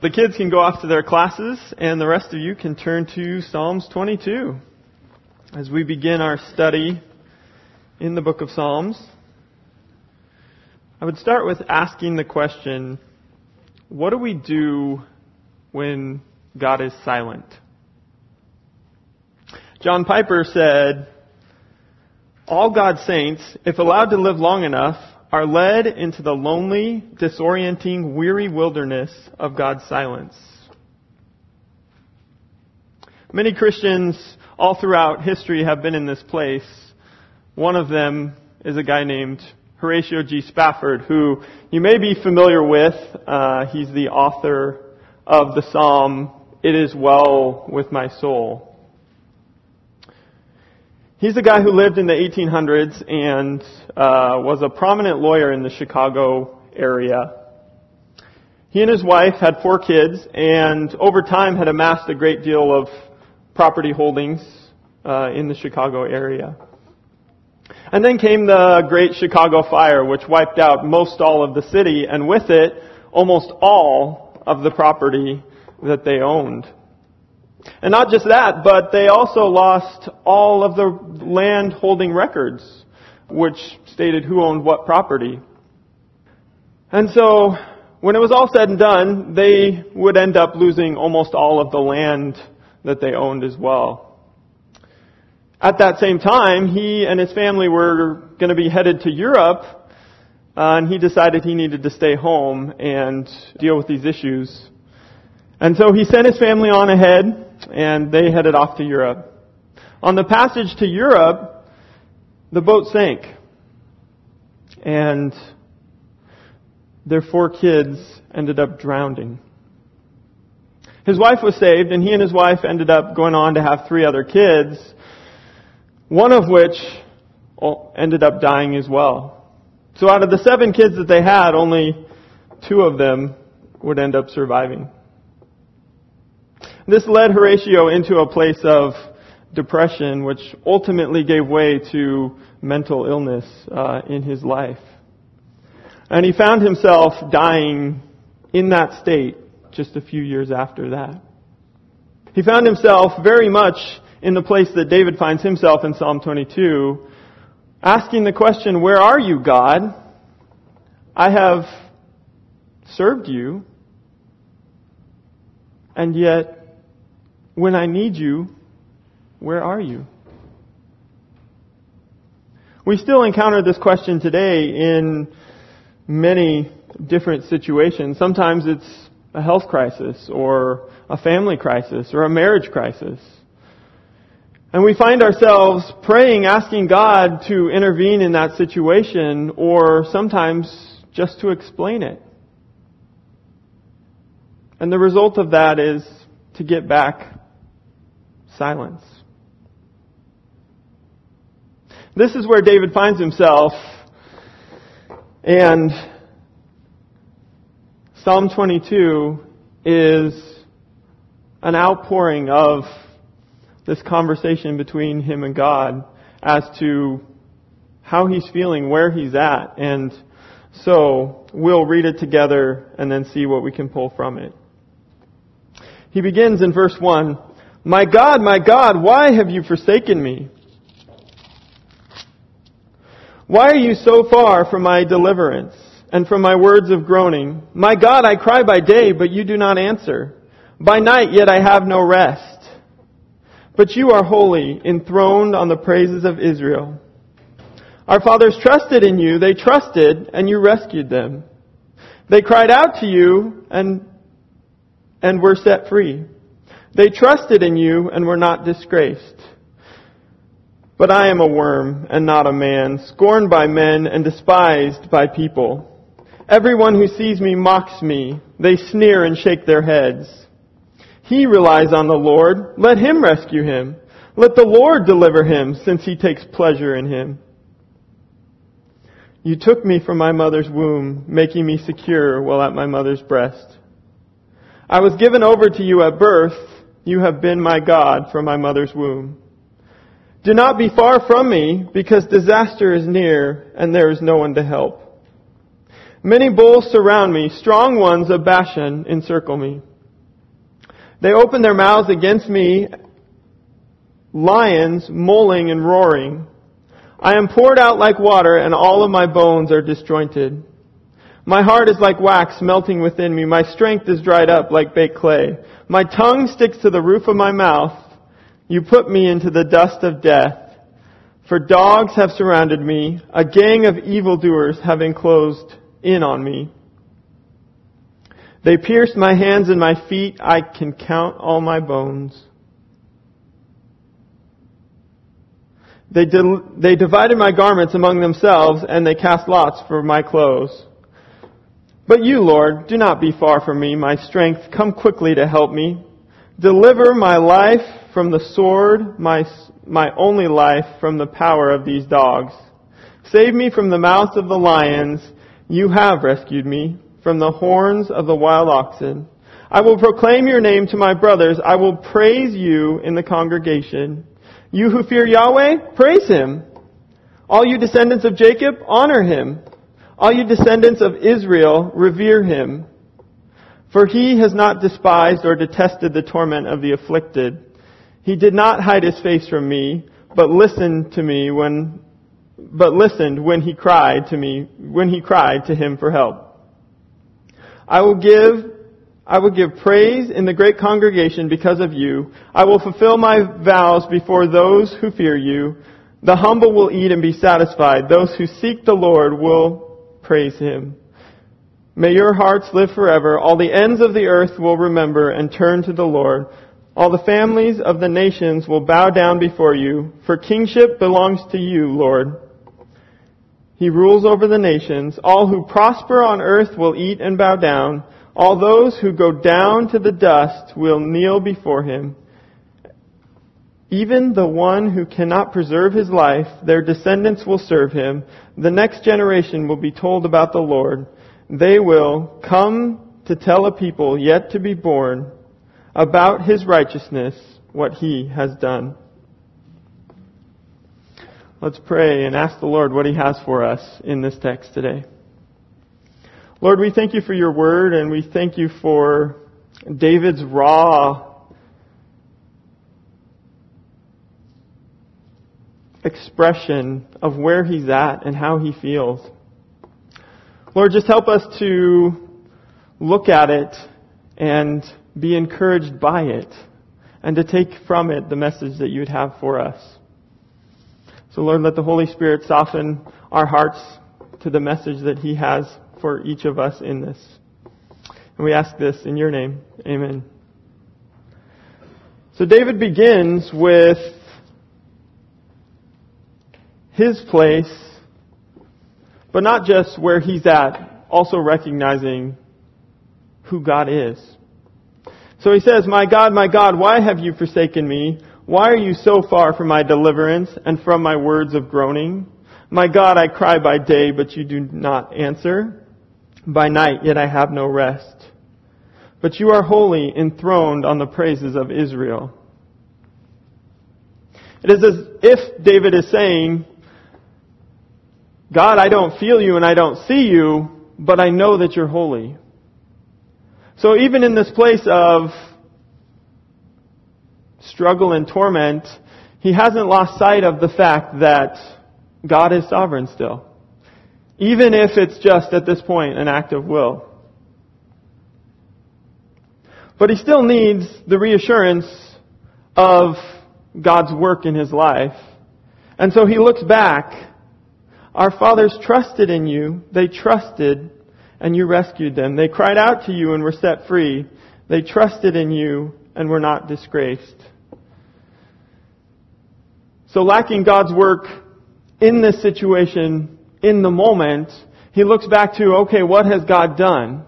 The kids can go off to their classes, and the rest of you can turn to Psalms 22 as we begin our study in the book of Psalms. I would start with asking the question, what do we do when God is silent? John Piper said, all God's saints, if allowed to live long enough, are led into the lonely, disorienting, weary wilderness of God's silence. Many Christians all throughout history have been in this place. One of them is a guy named Horatio G. Spafford, who you may be familiar with. He's the author of the psalm, It Is Well with My Soul. He's a guy who lived in the 1800s and was a prominent lawyer in the Chicago area. He and his wife had four kids and over time had amassed a great deal of property holdings in the Chicago area. And then came the Great Chicago Fire, which wiped out most all of the city and with it almost all of the property that they owned. And not just that, but they also lost all of the land holding records, which stated who owned what property. And so, when it was all said and done, they would end up losing almost all of the land that they owned as well. At that same time, he and his family were going to be headed to Europe, and he decided he needed to stay home and deal with these issues. And so he sent his family on ahead, and they headed off to Europe. On the passage to Europe, the boat sank, and their four kids ended up drowning. His wife was saved, and he and his wife ended up going on to have three other kids, one of which ended up dying as well. So out of the seven kids that they had, only two of them would end up surviving. This led Horatio into a place of depression, which ultimately gave way to mental illness in his life. And he found himself dying in that state just a few years after that. He found himself very much in the place that David finds himself in Psalm 22, asking the question, where are you, God? I have served you, and yet when I need you, where are you? We still encounter this question today in many different situations. Sometimes it's a health crisis or a family crisis or a marriage crisis. And we find ourselves praying, asking God to intervene in that situation or sometimes just to explain it. And the result of that is to get back silence. This is where David finds himself, and Psalm 22 is an outpouring of this conversation between him and God as to how he's feeling, where he's at, and so we'll read it together and then see what we can pull from it. He begins in verse 1. My God, why have you forsaken me? Why are you so far from my deliverance and from my words of groaning? My God, I cry by day, but you do not answer. By night, yet I have no rest. But you are holy, enthroned on the praises of Israel. Our fathers trusted in you. They trusted, and you rescued them. They cried out to you and were set free. They trusted in you and were not disgraced. But I am a worm and not a man, scorned by men and despised by people. Everyone who sees me mocks me. They sneer and shake their heads. He relies on the Lord. Let him rescue him. Let the Lord deliver him, since he takes pleasure in him. You took me from my mother's womb, making me secure while at my mother's breast. I was given over to you at birth. You have been my God from my mother's womb. Do not be far from me, because disaster is near, and there is no one to help. Many bulls surround me. Strong ones of Bashan encircle me. They open their mouths against me. Lions mulling and roaring. I am poured out like water, and all of my bones are disjointed. My heart is like wax melting within me. My strength is dried up like baked clay. My tongue sticks to the roof of my mouth. You put me into the dust of death. For dogs have surrounded me. A gang of evildoers have enclosed in on me. They pierced my hands and my feet. I can count all my bones. They divided my garments among themselves, and they cast lots for my clothes. But you, Lord, do not be far from me, my strength. Come quickly to help me. Deliver my life from the sword, my only life from the power of these dogs. Save me from the mouths of the lions. You have rescued me from the horns of the wild oxen. I will proclaim your name to my brothers. I will praise you in the congregation. You who fear Yahweh, praise Him. All you descendants of Jacob, honor Him. All you descendants of Israel, revere Him. For He has not despised or detested the torment of the afflicted. He did not hide His face from me, but listened when He cried to me, when He cried to Him for help. I will give praise in the great congregation because of you. I will fulfill my vows before those who fear you. The humble will eat and be satisfied. Those who seek the Lord will praise Him. May your hearts live forever. All the ends of the earth will remember and turn to the Lord. All the families of the nations will bow down before you, for kingship belongs to you, Lord. He rules over the nations. All who prosper on earth will eat and bow down. All those who go down to the dust will kneel before Him. Even the one who cannot preserve his life, their descendants will serve Him. The next generation will be told about the Lord. They will come to tell a people yet to be born about His righteousness, what He has done. Let's pray and ask the Lord what He has for us in this text today. Lord, we thank You for Your word, and we thank You for David's raw expression of where he's at and how he feels. Lord, just help us to look at it and be encouraged by it, and to take from it the message that You would have for us. So Lord, let the Holy Spirit soften our hearts to the message that He has for each of us in this. And we ask this in Your name. Amen. So David begins with his place, but not just where he's at, also recognizing who God is. So he says, my God, why have You forsaken me? Why are You so far from my deliverance and from my words of groaning? My God, I cry by day, but You do not answer. By night, yet I have no rest. But You are holy, enthroned on the praises of Israel. It is as if David is saying, God, I don't feel You and I don't see You, but I know that You're holy. So even in this place of struggle and torment, he hasn't lost sight of the fact that God is sovereign still, even if it's just at this point an act of will. But he still needs the reassurance of God's work in his life. And so he looks back. Our fathers trusted in You. They trusted, and You rescued them. They cried out to You and were set free. They trusted in You and were not disgraced. So lacking God's work in this situation, in the moment, he looks back to, okay, what has God done?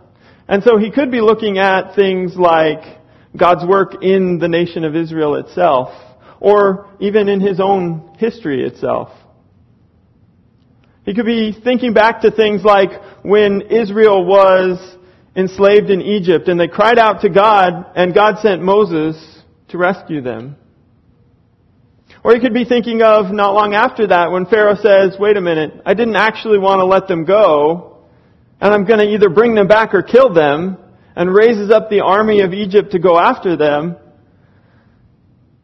And so he could be looking at things like God's work in the nation of Israel itself, or even in his own history itself. He could be thinking back to things like when Israel was enslaved in Egypt and they cried out to God and God sent Moses to rescue them. Or you could be thinking of not long after that when Pharaoh says, wait a minute, I didn't actually want to let them go. and I'm going to either bring them back or kill them, and raises up the army of Egypt to go after them.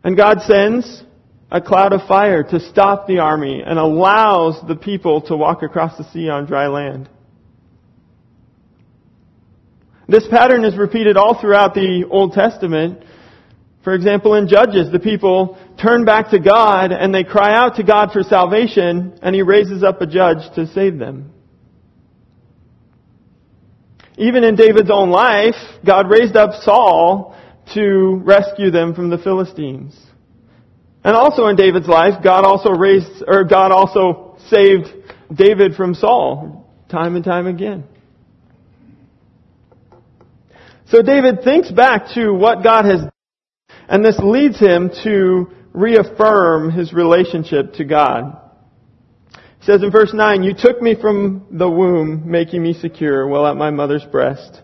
And God sends a cloud of fire to stop the army and allows the people to walk across the sea on dry land. This pattern is repeated all throughout the Old Testament. For example, in Judges, the people turn back to God and they cry out to God for salvation, and He raises up a judge to save them. Even in David's own life, God raised up Saul to rescue them from the Philistines. And also in David's life, God also saved David from Saul time and time again. So David thinks back to what God has done, and this leads him to reaffirm his relationship to God. He says in verse 9, "You took me from the womb, making me secure while at my mother's breast.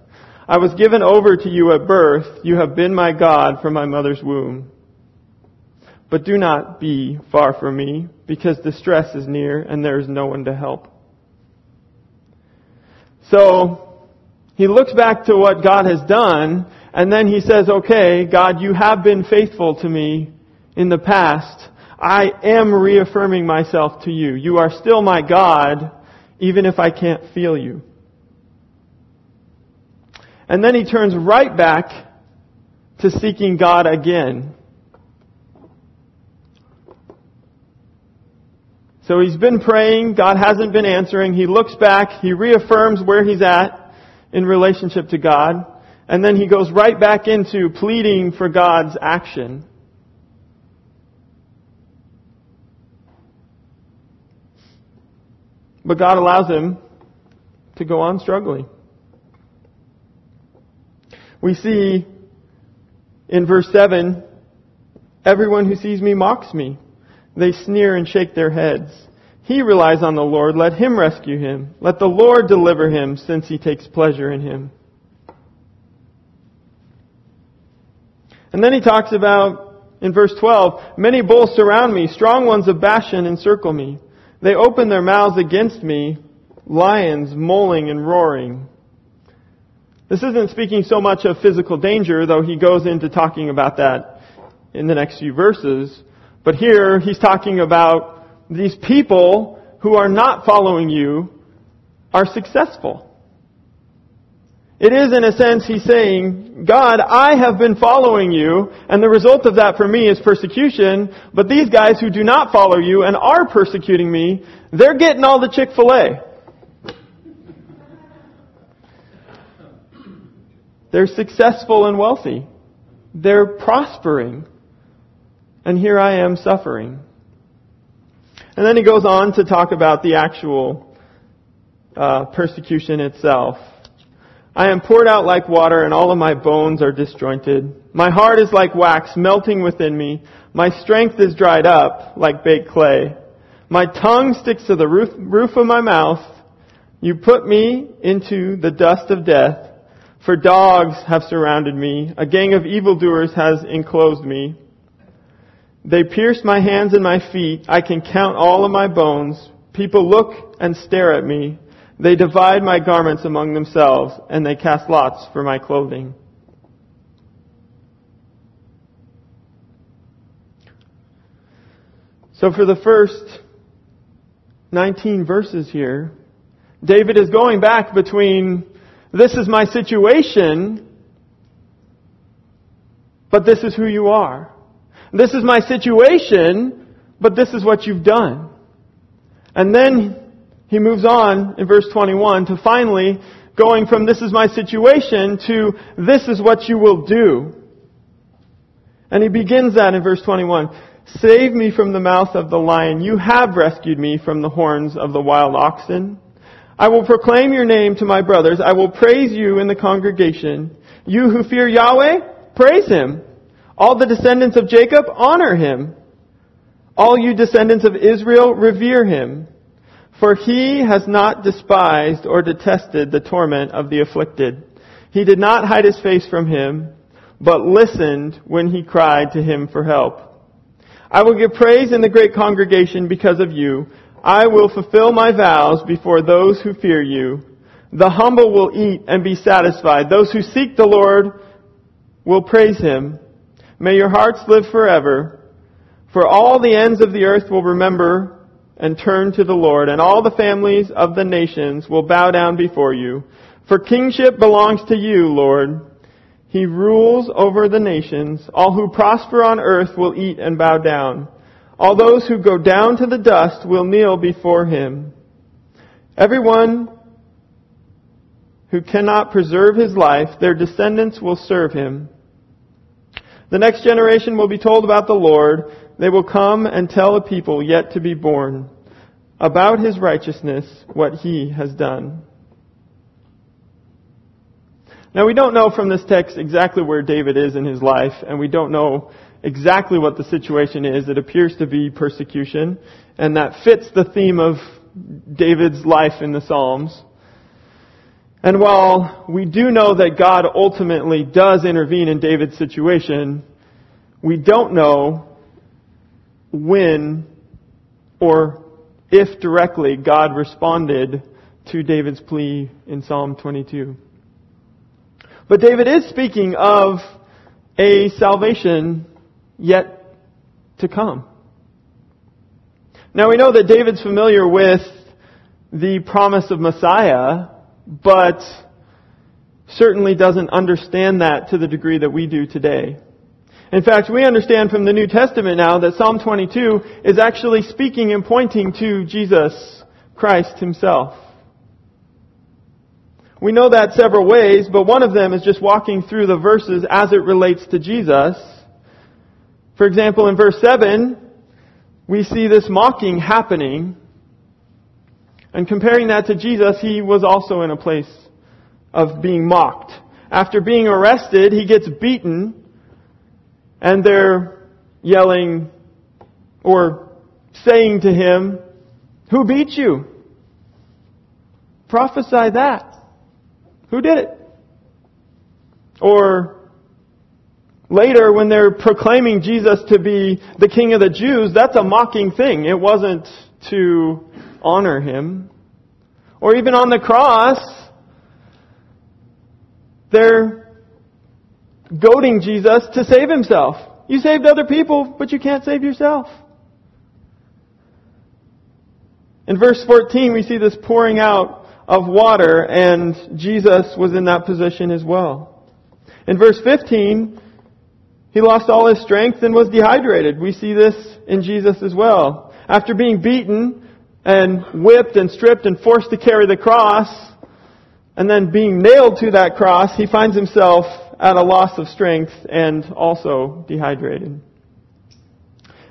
I was given over to you at birth. You have been my God from my mother's womb. But do not be far from me, because distress is near and there is no one to help." So he looks back to what God has done, and then he says, "Okay, God, you have been faithful to me in the past. I am reaffirming myself to you. You are still my God, even if I can't feel you." And then he turns right back to seeking God again. So he's been praying. God hasn't been answering. He looks back. He reaffirms where he's at in relationship to God. And then he goes right back into pleading for God's action. But God allows him to go on struggling. We see in verse 7, "Everyone who sees me mocks me. They sneer and shake their heads. He relies on the Lord. Let him rescue him. Let the Lord deliver him, since he takes pleasure in him." And then he talks about, in verse 12, "Many bulls surround me. Strong ones of Bashan encircle me. They open their mouths against me. Lions mauling and roaring." This isn't speaking so much of physical danger, though he goes into talking about that in the next few verses. But here, he's talking about these people who are not following you are successful. It is, in a sense, he's saying, "God, I have been following you, and the result of that for me is persecution, but these guys who do not follow you and are persecuting me, they're getting all the Chick-fil-A. They're successful and wealthy. They're prospering. And here I am suffering." And then he goes on to talk about the actual persecution itself. "I am poured out like water, and all of my bones are disjointed. My heart is like wax melting within me. My strength is dried up like baked clay. My tongue sticks to the roof of my mouth. You put me into the dust of death. For dogs have surrounded me. A gang of evildoers has enclosed me. They pierced my hands and my feet. I can count all of my bones. People look and stare at me. They divide my garments among themselves, and they cast lots for my clothing." So for the first 19 verses here, David is going back between, "This is my situation, but this is who you are. This is my situation, but this is what you've done." And then he moves on in verse 21 to finally going from "this is my situation" to "this is what you will do." And he begins that in verse 21. "Save me from the mouth of the lion. You have rescued me from the horns of the wild oxen. I will proclaim your name to my brothers. I will praise you in the congregation. You who fear Yahweh, praise him. All the descendants of Jacob, honor him. All you descendants of Israel, revere him. For he has not despised or detested the torment of the afflicted. He did not hide his face from him, but listened when he cried to him for help. I will give praise in the great congregation because of you. I will fulfill my vows before those who fear you. The humble will eat and be satisfied. Those who seek the Lord will praise Him. May your hearts live forever. For all the ends of the earth will remember and turn to the Lord, and all the families of the nations will bow down before you. For kingship belongs to you, Lord. He rules over the nations. All who prosper on earth will eat and bow down. All those who go down to the dust will kneel before Him. Everyone who cannot preserve his life, their descendants will serve Him. The next generation will be told about the Lord. They will come and tell a people yet to be born about His righteousness, what He has done. Now, we don't know from this text exactly where David is in his life, and we don't know exactly what the situation is. It appears to be persecution, and that fits the theme of David's life in the Psalms. And while we do know that God ultimately does intervene in David's situation, we don't know when or if directly God responded to David's plea in Psalm 22. But David is speaking of a salvation yet to come. Now, we know that David's familiar with the promise of Messiah, but certainly doesn't understand that to the degree that we do today. In fact, we understand from the New Testament now that Psalm 22 is actually speaking and pointing to Jesus Christ Himself. We know that several ways, but one of them is just walking through the verses as it relates to Jesus. For example, in verse 7, we see this mocking happening. And comparing that to Jesus, He was also in a place of being mocked. After being arrested, He gets beaten, and they're yelling or saying to Him, "Who beat you? Prophesy that. Who did it?" Or later, when they're proclaiming Jesus to be the King of the Jews, that's a mocking thing. It wasn't to honor Him. Or even on the cross, they're goading Jesus to save Himself. You saved other people, but you can't save yourself. In verse 14, we see this pouring out of water, and Jesus was in that position as well. In verse 15, He lost all His strength and was dehydrated. We see this in Jesus as well. After being beaten and whipped and stripped and forced to carry the cross, and then being nailed to that cross, He finds Himself at a loss of strength and also dehydrated.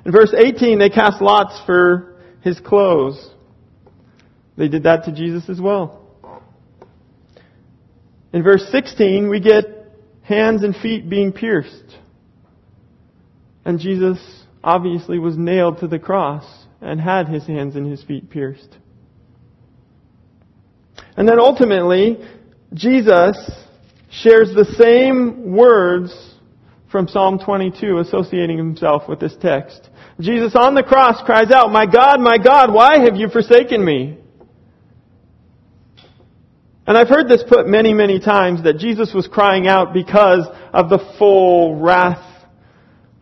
In verse 18, they cast lots for His clothes. They did that to Jesus as well. In verse 16, we get hands and feet being pierced. And Jesus obviously was nailed to the cross and had His hands and His feet pierced. And then ultimately, Jesus shares the same words from Psalm 22, associating Himself with this text. Jesus on the cross cries out, my God, why have you forsaken me?" And I've heard this put many, many times, that Jesus was crying out because of the full wrath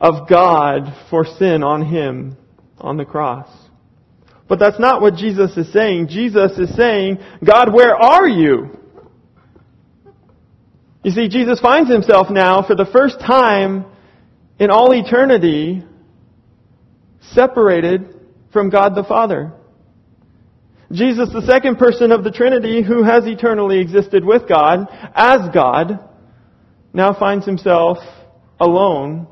of God for sin on Him on the cross. But that's not what Jesus is saying. Jesus is saying, "God, where are you?" You see, Jesus finds Himself now for the first time in all eternity separated from God the Father. Jesus, the second person of the Trinity, who has eternally existed with God, as God, now finds Himself alone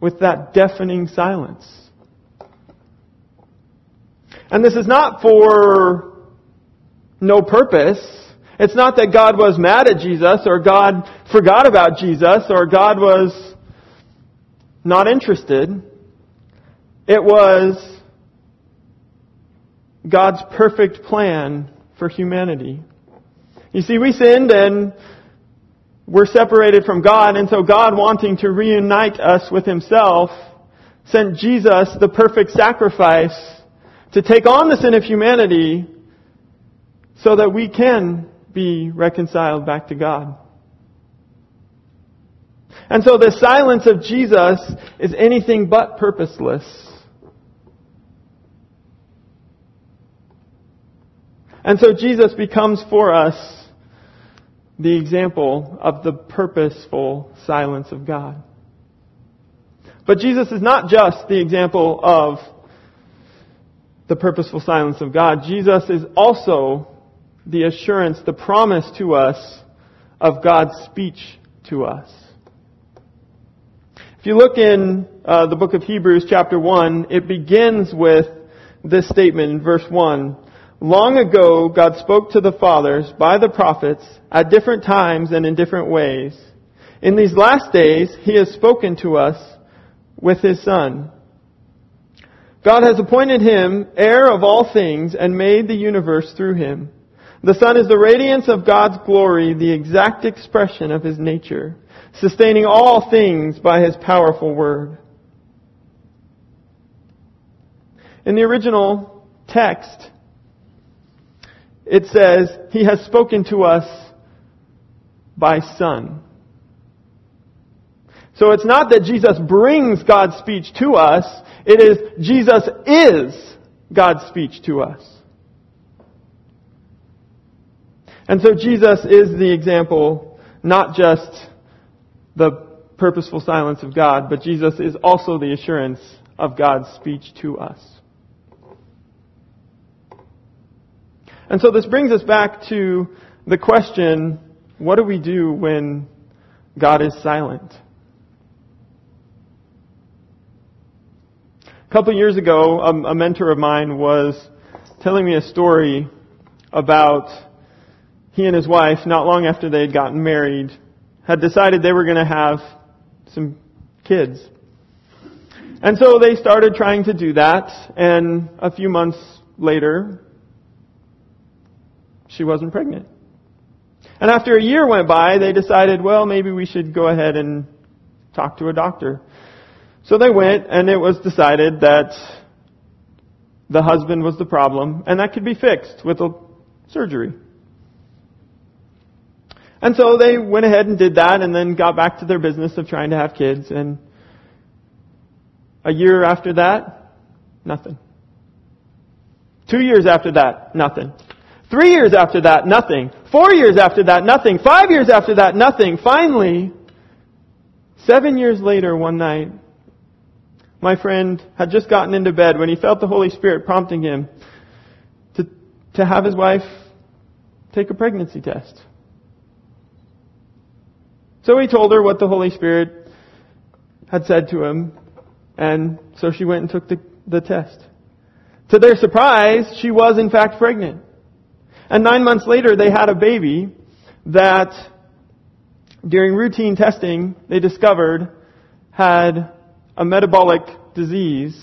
with that deafening silence. And this is not for no purpose. It's not that God was mad at Jesus, or God forgot about Jesus, or God was not interested. It was God's perfect plan for humanity. You see, we sinned and we're separated from God, and so God, wanting to reunite us with Himself, sent Jesus, the perfect sacrifice, to take on the sin of humanity so that we can be reconciled back to God. And so the silence of Jesus is anything but purposeless. And so Jesus becomes for us the example of the purposeful silence of God. But Jesus is not just the example of the purposeful silence of God. Jesus is also the assurance, the promise to us of God's speech to us. If you look in the book of Hebrews chapter 1, it begins with this statement in verse 1. Long ago, God spoke to the fathers by the prophets at different times and in different ways. In these last days, He has spoken to us with His Son. God has appointed Him heir of all things and made the universe through Him. The Son is the radiance of God's glory, the exact expression of His nature, sustaining all things by His powerful word. In the original text, it says, He has spoken to us by Son. So it's not that Jesus brings God's speech to us. It is Jesus is God's speech to us. And so Jesus is the example, not just the purposeful silence of God, but Jesus is also the assurance of God's speech to us. And so this brings us back to the question, what do we do when God is silent? A couple years ago, a mentor of mine was telling me a story about he and his wife, not long after they had gotten married, had decided they were going to have some kids. And so they started trying to do that, and a few months later, she wasn't pregnant. And after a year went by, they decided, well, maybe we should go ahead and talk to a doctor. So they went, and it was decided that the husband was the problem, and that could be fixed with a surgery. And so they went ahead and did that, and then got back to their business of trying to have kids. And a year after that, nothing. 2 years after that, nothing. 3 years after that, nothing. 4 years after that, nothing. 5 years after that, nothing. Finally, 7 years later, one night, my friend had just gotten into bed when he felt the Holy Spirit prompting him to have his wife take a pregnancy test. So he told her what the Holy Spirit had said to him, and so she went and took the test. To their surprise, she was in fact pregnant. And 9 months later, they had a baby that, during routine testing, they discovered had a metabolic disease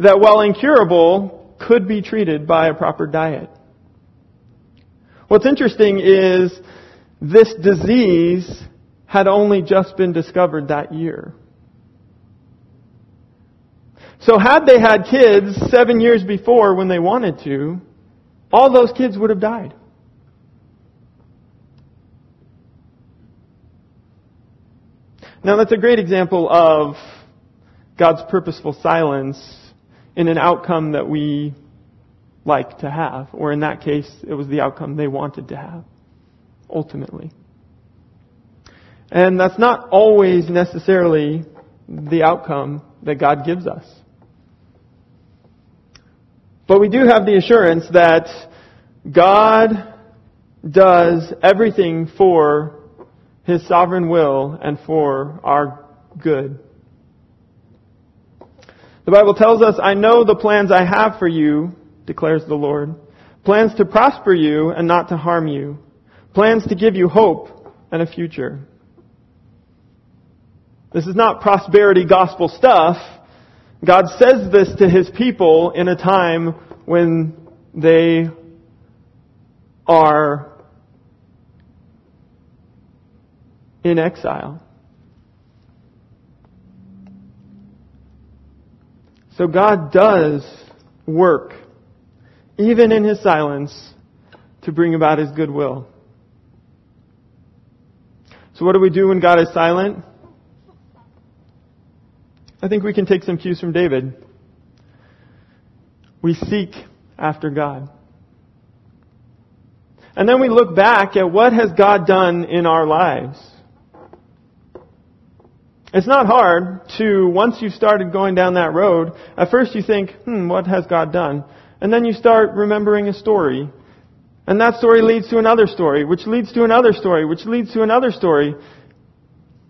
that, while incurable, could be treated by a proper diet. What's interesting is this disease had only just been discovered that year. So had they had kids 7 years before when they wanted to, all those kids would have died. Now that's a great example of God's purposeful silence in an outcome that we like to have. Or in that case, it was the outcome they wanted to have, ultimately. And that's not always necessarily the outcome that God gives us. But we do have the assurance that God does everything for His sovereign will and for our good. The Bible tells us, I know the plans I have for you, declares the Lord. Plans to prosper you and not to harm you. Plans to give you hope and a future. This is not prosperity gospel stuff. God says this to His people in a time when they are in exile. So God does work, even in His silence, to bring about His good will. So what do we do when God is silent? I think we can take some cues from David. We seek after God. And then we look back at what has God done in our lives. It's not hard to, once you've started going down that road, at first you think, what has God done? And then you start remembering a story. And that story leads to another story, which leads to another story, which leads to another story.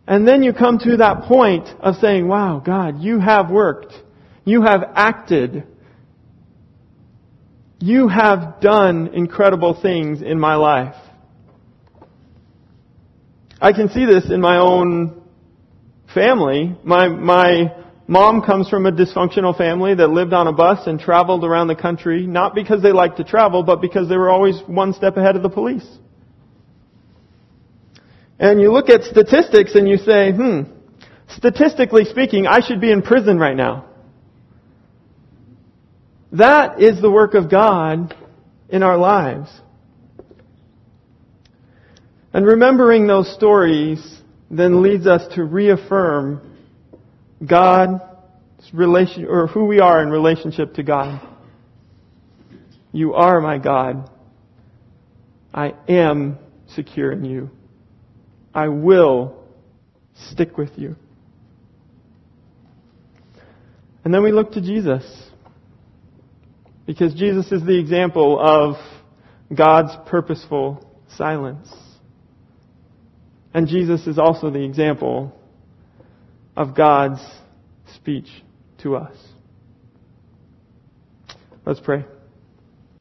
And then you come to that point of saying, wow, God, you have worked. You have acted. You have done incredible things in my life. I can see this in my own family. My mom comes from a dysfunctional family that lived on a bus and traveled around the country, not because they liked to travel, but because they were always one step ahead of the police. And you look at statistics and you say, statistically speaking, I should be in prison right now. That is the work of God in our lives. And remembering those stories then leads us to reaffirm God's relation, or who we are in relationship to God. You are my God. I am secure in you. I will stick with you. And then we look to Jesus. Because Jesus is the example of God's purposeful silence. And Jesus is also the example of God's speech to us. Let's pray.